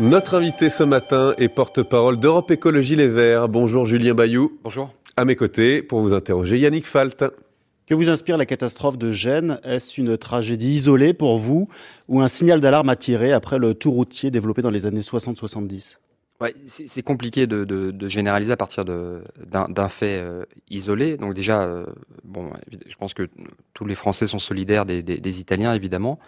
Notre invité ce matin est porte-parole d'Europe Écologie Les Verts. Bonjour Julien Bayou. Bonjour. À mes côtés, pour vous interroger, Yannick Falte. Que vous inspire la catastrophe de Gênes ? Est-ce une tragédie isolée pour vous ou un signal d'alarme à tirer après le tout routier développé dans les années 60-70 ? Ouais, c'est compliqué de généraliser à partir d'un fait isolé. Donc déjà, bon, je pense que tous les Français sont solidaires des Italiens, évidemment.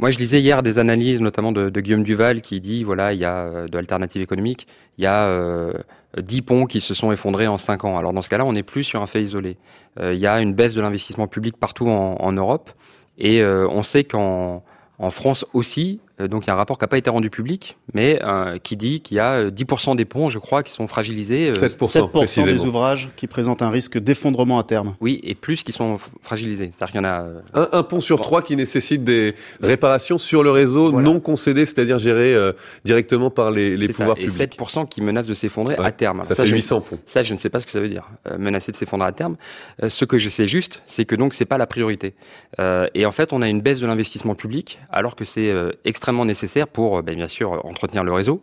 Moi, je lisais hier des analyses, notamment de Guillaume Duval, qui dit, voilà, il y a de l'alternative économique, il y a 10 ponts qui se sont effondrés en 5 ans. Alors dans ce cas-là, on n'est plus sur un fait isolé. Il y a une baisse de l'investissement public partout en Europe. Et on sait qu'en France aussi, donc il y a un rapport qui n'a pas été rendu public, mais qui dit qu'il y a 10% des ponts, je crois, qui sont fragilisés. 7% des ouvrages qui présentent un risque d'effondrement à terme. Oui, et plus qui sont fragilisés. C'est-à-dire qu'il y en a... Un pont sur trois qui nécessite des réparations sur le réseau non concédé, c'est-à-dire géré directement par les pouvoirs publics. Et 7% qui menacent de s'effondrer à terme. Alors, ça fait 800 ponts. Ça, je ne sais pas ce que ça veut dire, menacer de s'effondrer à terme. Ce que je sais juste, c'est que donc, c'est pas la priorité. Et en fait, on a une baisse de l'investissement public, alors que c'est extrêmement nécessaire pour, bien sûr, entretenir le réseau,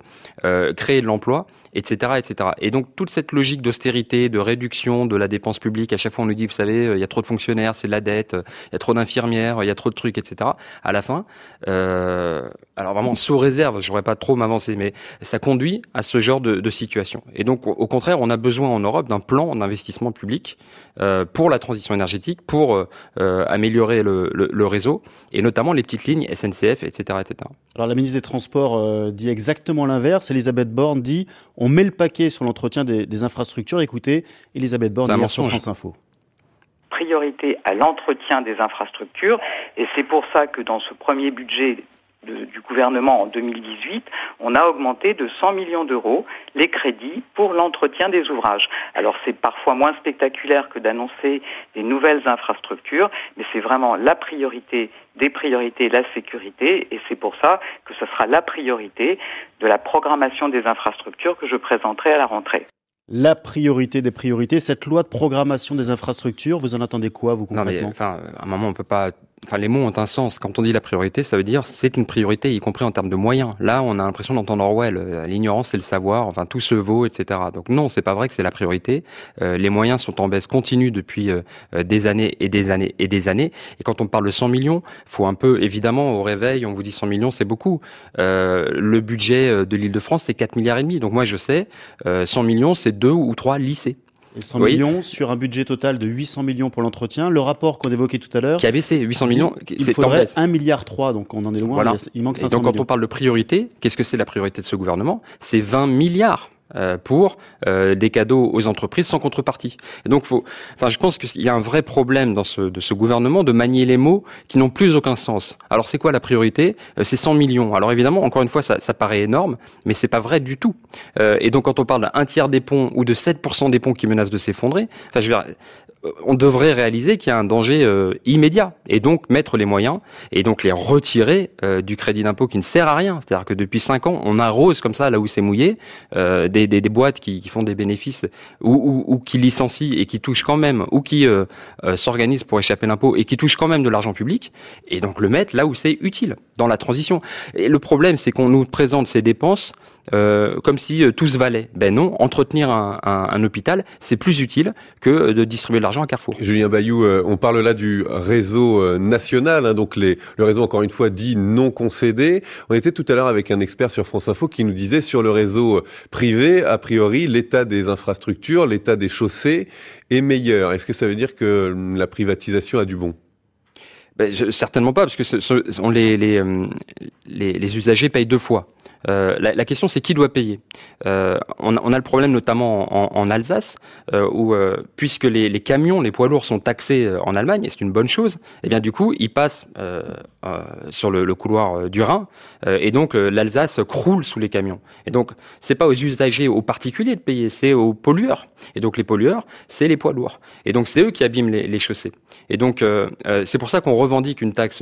créer de l'emploi, etc., etc. Et donc, toute cette logique d'austérité, de réduction de la dépense publique, à chaque fois on nous dit, vous savez, il y a trop de fonctionnaires, c'est de la dette, il y a trop d'infirmières, il y a trop de trucs, etc. À la fin, alors vraiment, sous réserve, je ne voudrais pas trop m'avancer, mais ça conduit à ce genre de situation. Et donc, au contraire, on a besoin en Europe d'un plan d'investissement public pour la transition énergétique, pour améliorer le réseau, et notamment les petites lignes SNCF, etc., etc. Alors la ministre des Transports dit exactement l'inverse. Elisabeth Borne dit « on met le paquet sur l'entretien des infrastructures ». Écoutez, Elisabeth Borne hier sur France Info. Priorité à l'entretien des infrastructures, et c'est pour ça que dans ce premier budget du gouvernement en 2018, on a augmenté de 100 millions d'euros les crédits pour l'entretien des ouvrages. Alors c'est parfois moins spectaculaire que d'annoncer des nouvelles infrastructures, mais c'est vraiment la priorité des priorités, la sécurité, et c'est pour ça que ce sera la priorité de la programmation des infrastructures que je présenterai à la rentrée. La priorité des priorités, cette loi de programmation des infrastructures, vous en attendez quoi, vous, concrètement ? Non mais, enfin, à un moment, on peut pas... Enfin, les mots ont un sens. Quand on dit la priorité, ça veut dire c'est une priorité, y compris en termes de moyens. Là, on a l'impression d'entendre Orwell. L'ignorance, c'est le savoir. Enfin, tout se vaut, etc. Donc non, c'est pas vrai que c'est la priorité. Les moyens sont en baisse continue depuis des années et des années et des années. Et quand on parle de 100 millions, faut un peu, évidemment, au réveil, on vous dit 100 millions, c'est beaucoup. Le budget de l'Île-de-France, c'est 4 milliards et demi. Donc moi, je sais, 100 millions, c'est 2 ou 3 lycées. Et 100 millions sur un budget total de 800 millions pour l'entretien. Le rapport qu'on évoquait tout à l'heure... Qui a baissé, 800 millions... Il faudrait 1,3 milliard, donc on en est loin, voilà. Il manque 500 millions. Et donc quand on parle de priorité, qu'est-ce que c'est la priorité de ce gouvernement ? C'est 20 milliards pour des cadeaux aux entreprises sans contrepartie. Et donc je pense qu'il y a un vrai problème de ce gouvernement de manier les mots qui n'ont plus aucun sens. Alors c'est quoi la priorité ? C'est 100 millions. Alors évidemment, encore une fois, ça paraît énorme, mais c'est pas vrai du tout. Et donc quand on parle d'un tiers des ponts ou de 7% des ponts qui menacent de s'effondrer, on devrait réaliser qu'il y a un danger immédiat et donc mettre les moyens et donc les retirer du crédit d'impôt qui ne sert à rien. C'est-à-dire que depuis 5 ans, on arrose comme ça là où c'est mouillé des boîtes qui font des bénéfices ou qui licencient et qui touchent quand même ou qui s'organisent pour échapper l'impôt et qui touchent quand même de l'argent public et donc le mettre là où c'est utile, dans la transition. Et le problème, c'est qu'on nous présente ces dépenses comme si tout se valait. Ben non, entretenir un hôpital, c'est plus utile que de distribuer de l'argent à Carrefour. Julien Bayou, on parle là du réseau national, hein, donc le réseau encore une fois dit non concédé. On était tout à l'heure avec un expert sur France Info qui nous disait sur le réseau privé, a priori, l'état des infrastructures, l'état des chaussées est meilleur. Est-ce que ça veut dire que la privatisation a du bon ? Ben, certainement pas, parce que les usagers payent 2 fois. La question, c'est qui doit payer. On a le problème notamment en Alsace, où puisque les camions, les poids lourds sont taxés en Allemagne, et c'est une bonne chose, et bien du coup, ils passent sur le couloir du Rhin, et donc l'Alsace croule sous les camions. Et donc, c'est pas aux usagers, aux particuliers de payer, c'est aux pollueurs. Et donc les pollueurs, c'est les poids lourds. Et donc c'est eux qui abîment les chaussées. Et donc c'est pour ça qu'on revendique une taxe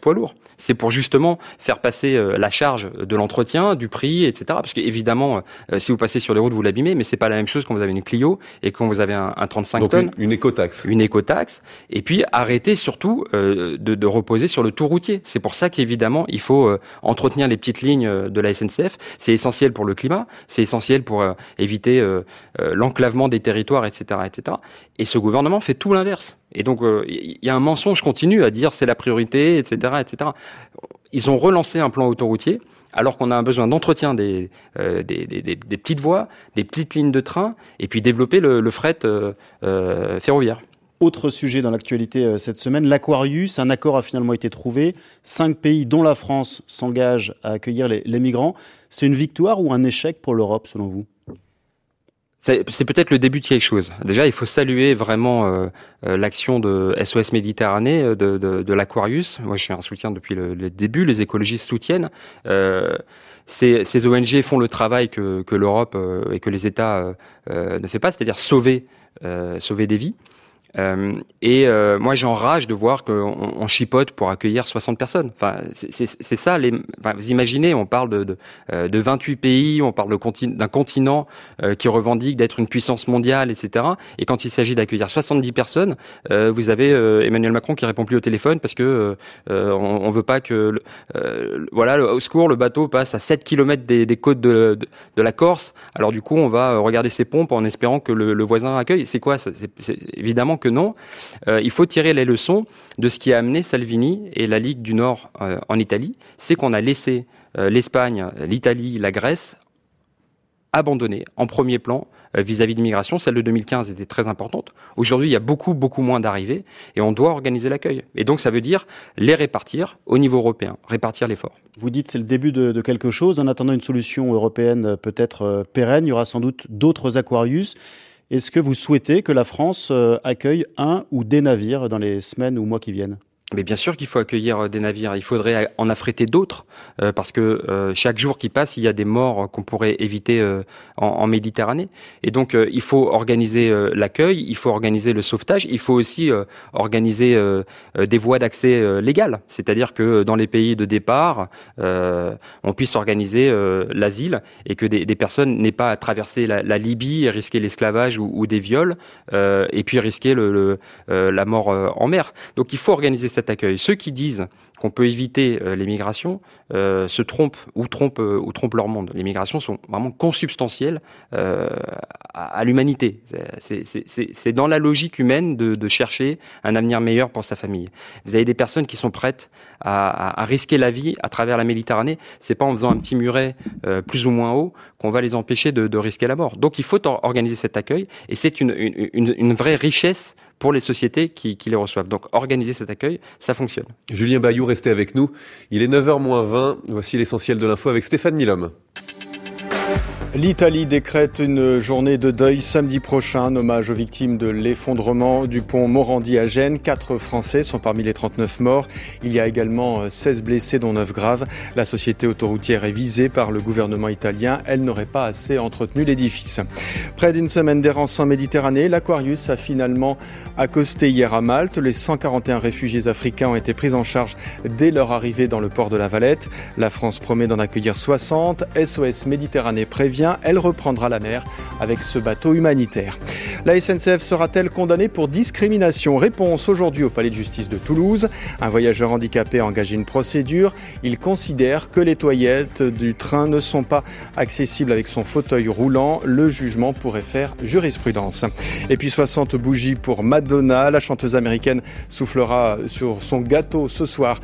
poids lourd. C'est pour justement faire passer la charge de l'entretien d'entretien, du prix, etc. Parce qu'évidemment, si vous passez sur les routes, vous l'abîmez, mais c'est pas la même chose quand vous avez une Clio et quand vous avez un 35 tonnes. Donc une écotaxe. Une écotaxe. Et puis arrêter surtout de reposer sur le tout routier. C'est pour ça qu'évidemment, il faut entretenir les petites lignes de la SNCF. C'est essentiel pour le climat, c'est essentiel pour éviter l'enclavement des territoires, etc., etc. Et ce gouvernement fait tout l'inverse. Et donc, il y a un mensonge continu à dire c'est la priorité, etc., etc. Ils ont relancé un plan autoroutier, alors qu'on a un besoin d'entretien des petites voies, des petites lignes de train, et puis développer le fret ferroviaire. Autre sujet dans l'actualité cette semaine, l'Aquarius. Un accord a finalement été trouvé. 5 pays, dont la France, s'engagent à accueillir les migrants. C'est une victoire ou un échec pour l'Europe, selon vous ? C'est peut-être le début de quelque chose. Déjà, il faut saluer vraiment l'action de SOS Méditerranée, de l'Aquarius. Moi, je suis un soutien depuis le début. Les écologistes soutiennent. Ces ONG font le travail que l'Europe et que les États ne fait pas, c'est-à-dire sauver des vies. Moi, j'enrage de voir qu'on chipote pour accueillir 60 personnes. Enfin, c'est ça. Vous imaginez, on parle de 28 pays, on parle d'un continent qui revendique d'être une puissance mondiale, etc. Et quand il s'agit d'accueillir 70 personnes, vous avez Emmanuel Macron qui répond plus au téléphone parce que on veut pas que, au secours, le bateau passe à 7 km des côtes de la Corse. Alors du coup, on va regarder ses pompes en espérant que le voisin accueille. C'est quoi ça? C'est évidemment que non. Il faut tirer les leçons de ce qui a amené Salvini et la Ligue du Nord en Italie. C'est qu'on a laissé l'Espagne, l'Italie, la Grèce abandonnées en premier plan vis-à-vis de l'immigration. Celle de 2015 était très importante. Aujourd'hui, il y a beaucoup, beaucoup moins d'arrivées et on doit organiser l'accueil. Et donc, ça veut dire les répartir au niveau européen, répartir l'effort. Vous dites que c'est le début de quelque chose. En attendant une solution européenne peut-être pérenne, il y aura sans doute d'autres Aquarius. Est-ce que vous souhaitez que la France accueille un ou des navires dans les semaines ou mois qui viennent ? Mais bien sûr qu'il faut accueillir des navires. Il faudrait en affréter d'autres parce que chaque jour qui passe, il y a des morts qu'on pourrait éviter en Méditerranée. Et donc, il faut organiser l'accueil, il faut organiser le sauvetage, il faut aussi organiser des voies d'accès légales. C'est-à-dire que dans les pays de départ, on puisse organiser l'asile et que des personnes n'aient pas à traverser la Libye et risquer l'esclavage ou des viols et puis risquer la mort en mer. Donc, il faut organiser ça. Accueil. Ceux qui disent qu'on peut éviter les migrations se trompent ou trompent leur monde. Les migrations sont vraiment consubstantielles à l'humanité. C'est dans la logique humaine de chercher un avenir meilleur pour sa famille. Vous avez des personnes qui sont prêtes à risquer la vie à travers la Méditerranée. C'est pas en faisant un petit muret plus ou moins haut qu'on va les empêcher de risquer la mort. Donc il faut organiser cet accueil et c'est une vraie richesse pour les sociétés qui les reçoivent. Donc, organiser cet accueil, ça fonctionne. Julien Bayou, restez avec nous. Il est 9h-20. Voici l'essentiel de l'info avec Stéphane Milhomme. L'Italie décrète une journée de deuil samedi prochain, un hommage aux victimes de l'effondrement du pont Morandi à Gênes. 4 Français sont parmi les 39 morts. Il y a également 16 blessés, dont 9 graves. La société autoroutière est visée par le gouvernement italien. Elle n'aurait pas assez entretenu l'édifice. Près d'une semaine d'errance en Méditerranée, l'Aquarius a finalement accosté hier à Malte. Les 141 réfugiés africains ont été pris en charge dès leur arrivée dans le port de la Valette. La France promet d'en accueillir 60. SOS Méditerranée prévient. Elle reprendra la mer avec ce bateau humanitaire. La SNCF sera-t-elle condamnée pour discrimination ? Réponse aujourd'hui au palais de justice de Toulouse. Un voyageur handicapé a engagé une procédure. Il considère que les toilettes du train ne sont pas accessibles avec son fauteuil roulant. Le jugement pourrait faire jurisprudence. Et puis 60 bougies pour Madonna. La chanteuse américaine soufflera sur son gâteau ce soir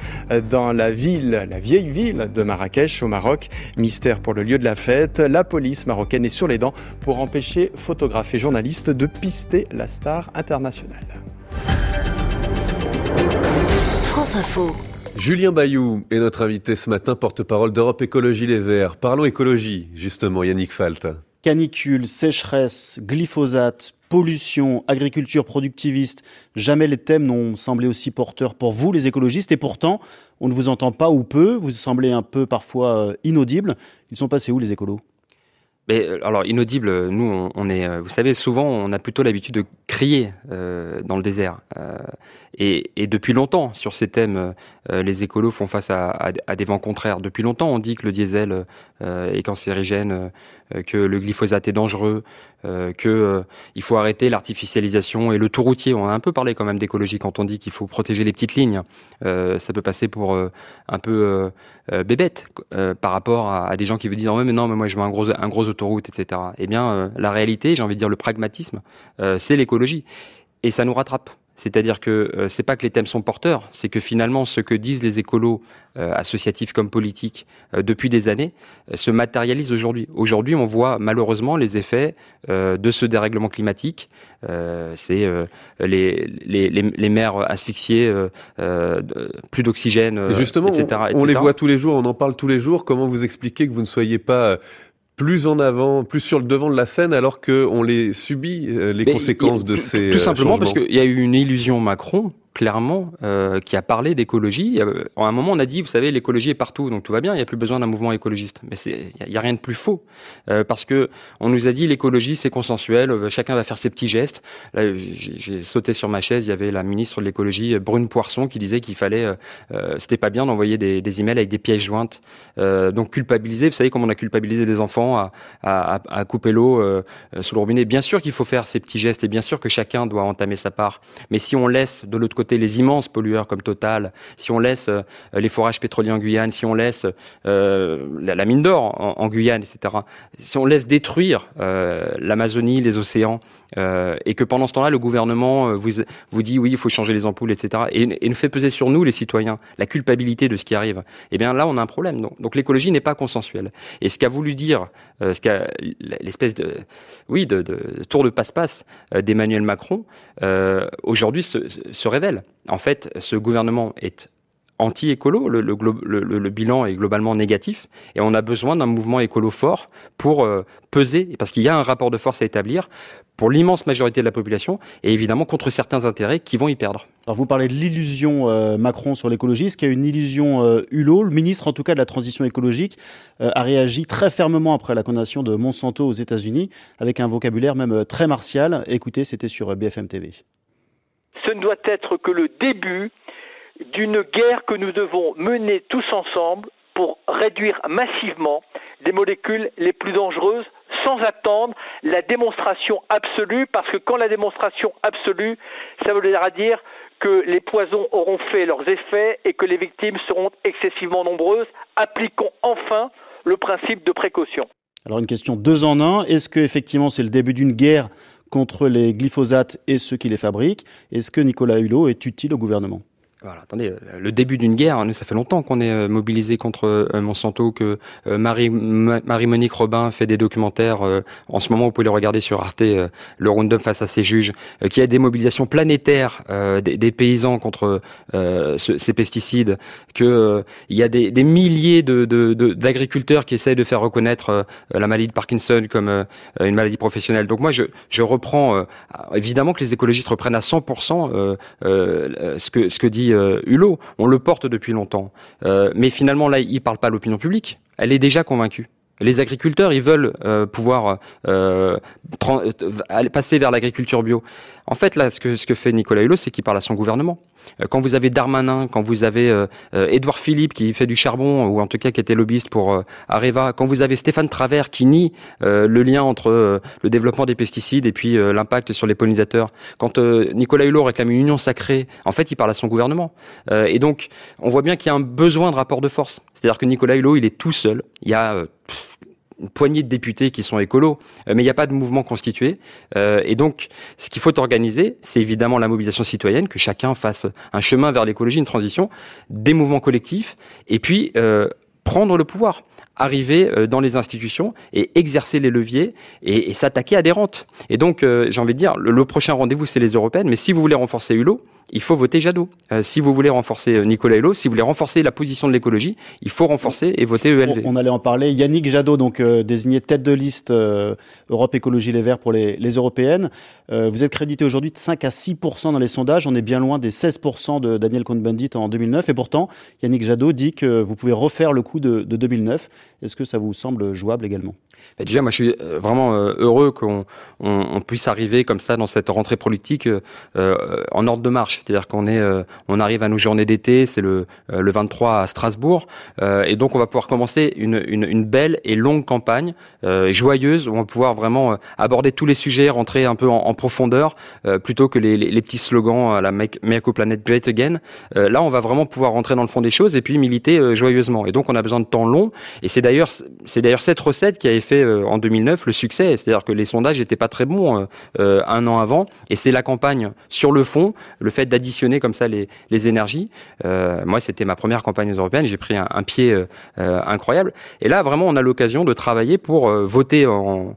dans la vieille ville de Marrakech au Maroc. Mystère pour le lieu de la fête. La police marocaine est sur les dents pour empêcher photographes et journalistes de pister la star internationale. France Info. Julien Bayou est notre invité ce matin, porte-parole d'Europe Écologie Les Verts. Parlons écologie, justement, Yannick Falte. Canicule, sécheresse, glyphosate, pollution, agriculture productiviste, jamais les thèmes n'ont semblé aussi porteurs pour vous, les écologistes, et pourtant, on ne vous entend pas ou peu, vous semblez un peu parfois inaudible. Ils sont passés où, les écolos ? Mais, alors inaudible, nous on est, vous savez, souvent on a plutôt l'habitude de crier dans le désert et depuis longtemps sur ces thèmes les écolos font face à des vents contraires. Depuis longtemps on dit que le diesel est cancérigène, que le glyphosate est dangereux, qu'il faut arrêter l'artificialisation et le tout routier. On a un peu parlé quand même d'écologie quand on dit qu'il faut protéger les petites lignes. Ça peut passer pour un peu bébête par rapport à des gens qui vous disent oh, « mais non, mais moi je veux un gros autoroute, etc. » Eh bien, la réalité, j'ai envie de dire le pragmatisme, c'est l'écologie. Et ça nous rattrape. C'est-à-dire que c'est pas que les thèmes sont porteurs, c'est que finalement ce que disent les écolos associatifs comme politiques depuis des années se matérialise aujourd'hui. Aujourd'hui, on voit malheureusement les effets de ce dérèglement climatique. C'est les mers asphyxiées, plus d'oxygène, justement, etc. On les voit tous les jours, on en parle tous les jours. Comment vous expliquez que vous ne soyez pas plus en avant, plus sur le devant de la scène, alors qu'on les subit, les conséquences de ces changements? Tout simplement parce qu'il y a eu une illusion Macron, clairement, qui a parlé d'écologie. À un moment, on a dit, vous savez, l'écologie est partout, donc tout va bien, il n'y a plus besoin d'un mouvement écologiste. Mais il n'y a rien de plus faux. Parce que on nous a dit, l'écologie, c'est consensuel, chacun va faire ses petits gestes. Là, j'ai sauté sur ma chaise, il y avait la ministre de l'écologie, Brune Poirson, qui disait qu'il fallait, c'était pas bien d'envoyer des emails avec des pièces jointes. Donc culpabiliser, vous savez, comme on a culpabilisé des enfants à couper l'eau sous le robinet. Bien sûr qu'il faut faire ses petits gestes et bien sûr que chacun doit entamer sa part. Mais si on laisse de l'autre côté les immenses pollueurs comme Total, si on laisse les forages pétroliers en Guyane, si on laisse la mine d'or en Guyane, etc., si on laisse détruire l'Amazonie, les océans, et que pendant ce temps-là, le gouvernement vous dit oui, il faut changer les ampoules, etc., et nous fait peser sur nous, les citoyens, la culpabilité de ce qui arrive, eh bien là, on a un problème. Donc l'écologie n'est pas consensuelle. Et ce qu'a voulu dire, ce qu'a l'espèce de tour de passe-passe d'Emmanuel Macron, aujourd'hui se révèle. En fait, ce gouvernement est anti-écolo, le bilan est globalement négatif, et on a besoin d'un mouvement écolo fort pour peser, parce qu'il y a un rapport de force à établir pour l'immense majorité de la population, et évidemment contre certains intérêts qui vont y perdre. Alors vous parlez de l'illusion Macron sur l'écologie, est-ce qu'il y a une illusion Hulot? Le ministre en tout cas de la transition écologique a réagi très fermement après la condamnation de Monsanto aux États-Unis avec un vocabulaire même très martial. Écoutez, c'était sur BFM TV. Ce ne doit être que le début d'une guerre que nous devons mener tous ensemble pour réduire massivement des molécules les plus dangereuses sans attendre la démonstration absolue, parce que quand la démonstration absolue, ça voudra dire que les poisons auront fait leurs effets et que les victimes seront excessivement nombreuses. Appliquons enfin le principe de précaution. Alors une question 2 en 1, est-ce que effectivement c'est le début d'une guerre contre les glyphosates et ceux qui les fabriquent? Est-ce que Nicolas Hulot est utile au gouvernement? Voilà, attendez, le début d'une guerre, nous, ça fait longtemps qu'on est mobilisé contre Monsanto, que Marie-Monique Robin fait des documentaires, en ce moment vous pouvez les regarder sur Arte, le Roundup face à ses juges, qu'il y a des mobilisations planétaires des paysans contre ces pesticides, qu'il y a des milliers d'agriculteurs qui essayent de faire reconnaître la maladie de Parkinson comme une maladie professionnelle. Donc moi je reprends, évidemment que les écologistes reprennent à 100% ce que dit Hulot, on le porte depuis longtemps. Mais finalement, là, il ne parle pas à l'opinion publique. Elle est déjà convaincue. Les agriculteurs, ils veulent pouvoir passer vers l'agriculture bio. En fait, là, ce que fait Nicolas Hulot, c'est qu'il parle à son gouvernement. Quand vous avez Darmanin, quand vous avez Édouard Philippe qui fait du charbon, ou en tout cas qui était lobbyiste pour Areva, quand vous avez Stéphane Travert qui nie le lien entre le développement des pesticides et puis l'impact sur les pollinisateurs, quand Nicolas Hulot réclame une union sacrée, en fait, il parle à son gouvernement. Et donc, on voit bien qu'il y a un besoin de rapport de force. C'est-à-dire que Nicolas Hulot, il est tout seul. Il y a une poignée de députés qui sont écolos, mais il n'y a pas de mouvement constitué. Et donc, ce qu'il faut organiser, c'est évidemment la mobilisation citoyenne, que chacun fasse un chemin vers l'écologie, une transition, des mouvements collectifs, et puis prendre le pouvoir, arriver dans les institutions et exercer les leviers et s'attaquer à des rentes. Et donc, j'ai envie de dire, le prochain rendez-vous, c'est les européennes, mais si vous voulez renforcer Hulot, il faut voter Jadot. Si vous voulez renforcer Nicolas Hulot, si vous voulez renforcer la position de l'écologie, il faut renforcer et voter ELV. On allait en parler. Yannick Jadot, donc désigné tête de liste Europe Écologie Les Verts pour les européennes. Vous êtes crédité aujourd'hui de 5 à 6% dans les sondages. On est bien loin des 16% de Daniel Cohn-Bendit en 2009. Et pourtant, Yannick Jadot dit que vous pouvez refaire le coup de 2009. Est-ce que ça vous semble jouable également? Déjà, moi, je suis vraiment heureux qu'on puisse arriver comme ça dans cette rentrée politique en ordre de marche. match, c'est-à-dire qu'on est, on arrive à nos journées d'été, c'est le 23 à Strasbourg, et donc on va pouvoir commencer une belle et longue campagne joyeuse, où on va pouvoir vraiment aborder tous les sujets, rentrer un peu en profondeur, plutôt que les petits slogans à la Make Our Planet Great Again. Là, on va vraiment pouvoir rentrer dans le fond des choses et puis militer joyeusement. Et donc, on a besoin de temps long. Et c'est d'ailleurs cette recette qui avait fait en 2009 le succès. C'est-à-dire que les sondages n'étaient pas très bons un an avant. Et c'est la campagne sur le fond, le fait d'additionner comme ça les énergies. Moi, c'était ma première campagne européenne. J'ai pris un pied incroyable. Et là, vraiment, on a l'occasion de travailler pour voter en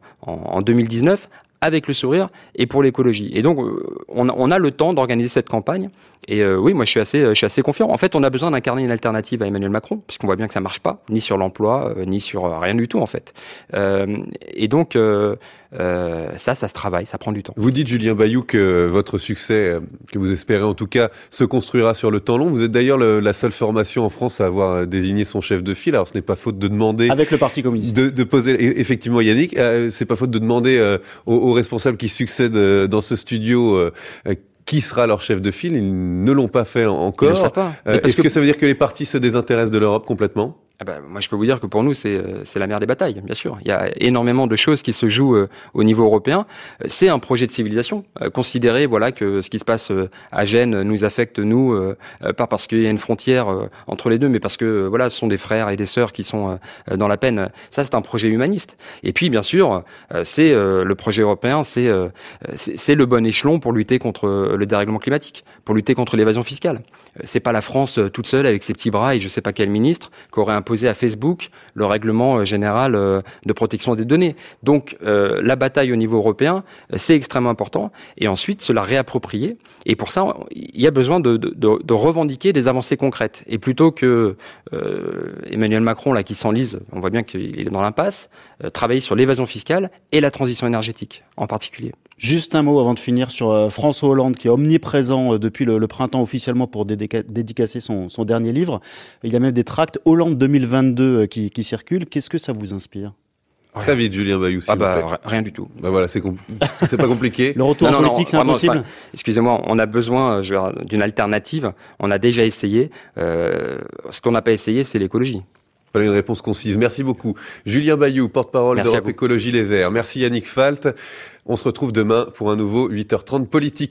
2019 avec le sourire et pour l'écologie. Et donc, on a le temps d'organiser cette campagne. Et oui, moi, je suis assez confiant. En fait, on a besoin d'incarner une alternative à Emmanuel Macron, puisqu'on voit bien que ça marche pas, ni sur l'emploi, ni sur rien du tout, en fait. Et donc, ça se travaille, ça prend du temps. Vous dites, Julien Bayou, que votre succès, que vous espérez en tout cas, se construira sur le temps long. Vous êtes d'ailleurs la seule formation en France à avoir désigné son chef de file. Alors, ce n'est pas faute de demander... Avec le Parti communiste. De poser... Effectivement, Yannick, c'est pas faute de demander aux responsables qui succèdent dans ce studio... Qui sera leur chef de file? Ils ne l'ont pas fait encore. Ils ne le savent pas. Est-ce que ça veut dire que les partis se désintéressent de l'Europe complètement? Ah ben, moi, je peux vous dire que pour nous, c'est la mère des batailles, bien sûr. Il y a énormément de choses qui se jouent au niveau européen. C'est un projet de civilisation. Considérer, voilà, que ce qui se passe à Gênes nous affecte, nous, pas parce qu'il y a une frontière entre les deux, mais parce que, voilà, ce sont des frères et des sœurs qui sont dans la peine. Ça, c'est un projet humaniste. Et puis, bien sûr, c'est le projet européen, c'est le bon échelon pour lutter contre le dérèglement climatique, pour lutter contre l'évasion fiscale. C'est pas la France toute seule avec ses petits bras et je sais pas quel ministre qui aurait imposé à Facebook le règlement général de protection des données. Donc la bataille au niveau européen, c'est extrêmement important. Et ensuite, se la réapproprier. Et pour ça, il y a besoin de revendiquer des avancées concrètes. Et plutôt que Emmanuel Macron là qui s'enlise, on voit bien qu'il est dans l'impasse, travailler sur l'évasion fiscale et la transition énergétique en particulier. Juste un mot avant de finir sur François Hollande qui est omniprésent depuis le printemps officiellement pour dédicacer son dernier livre. Il y a même des tracts Hollande 2022 qui circulent. Qu'est-ce que ça vous inspire ? Très vite, Julien Bayou. Rien du tout. Bah voilà, c'est pas compliqué. Le retour politique, c'est impossible. Enfin, excusez-moi, on a besoin d'une alternative. On a déjà essayé. Ce qu'on n'a pas essayé, c'est l'écologie. Voilà une réponse concise. Merci beaucoup. Julien Bayou, porte-parole d'Europe Écologie Les Verts. Merci Yannick Falte. On se retrouve demain pour un nouveau 8h30 politique.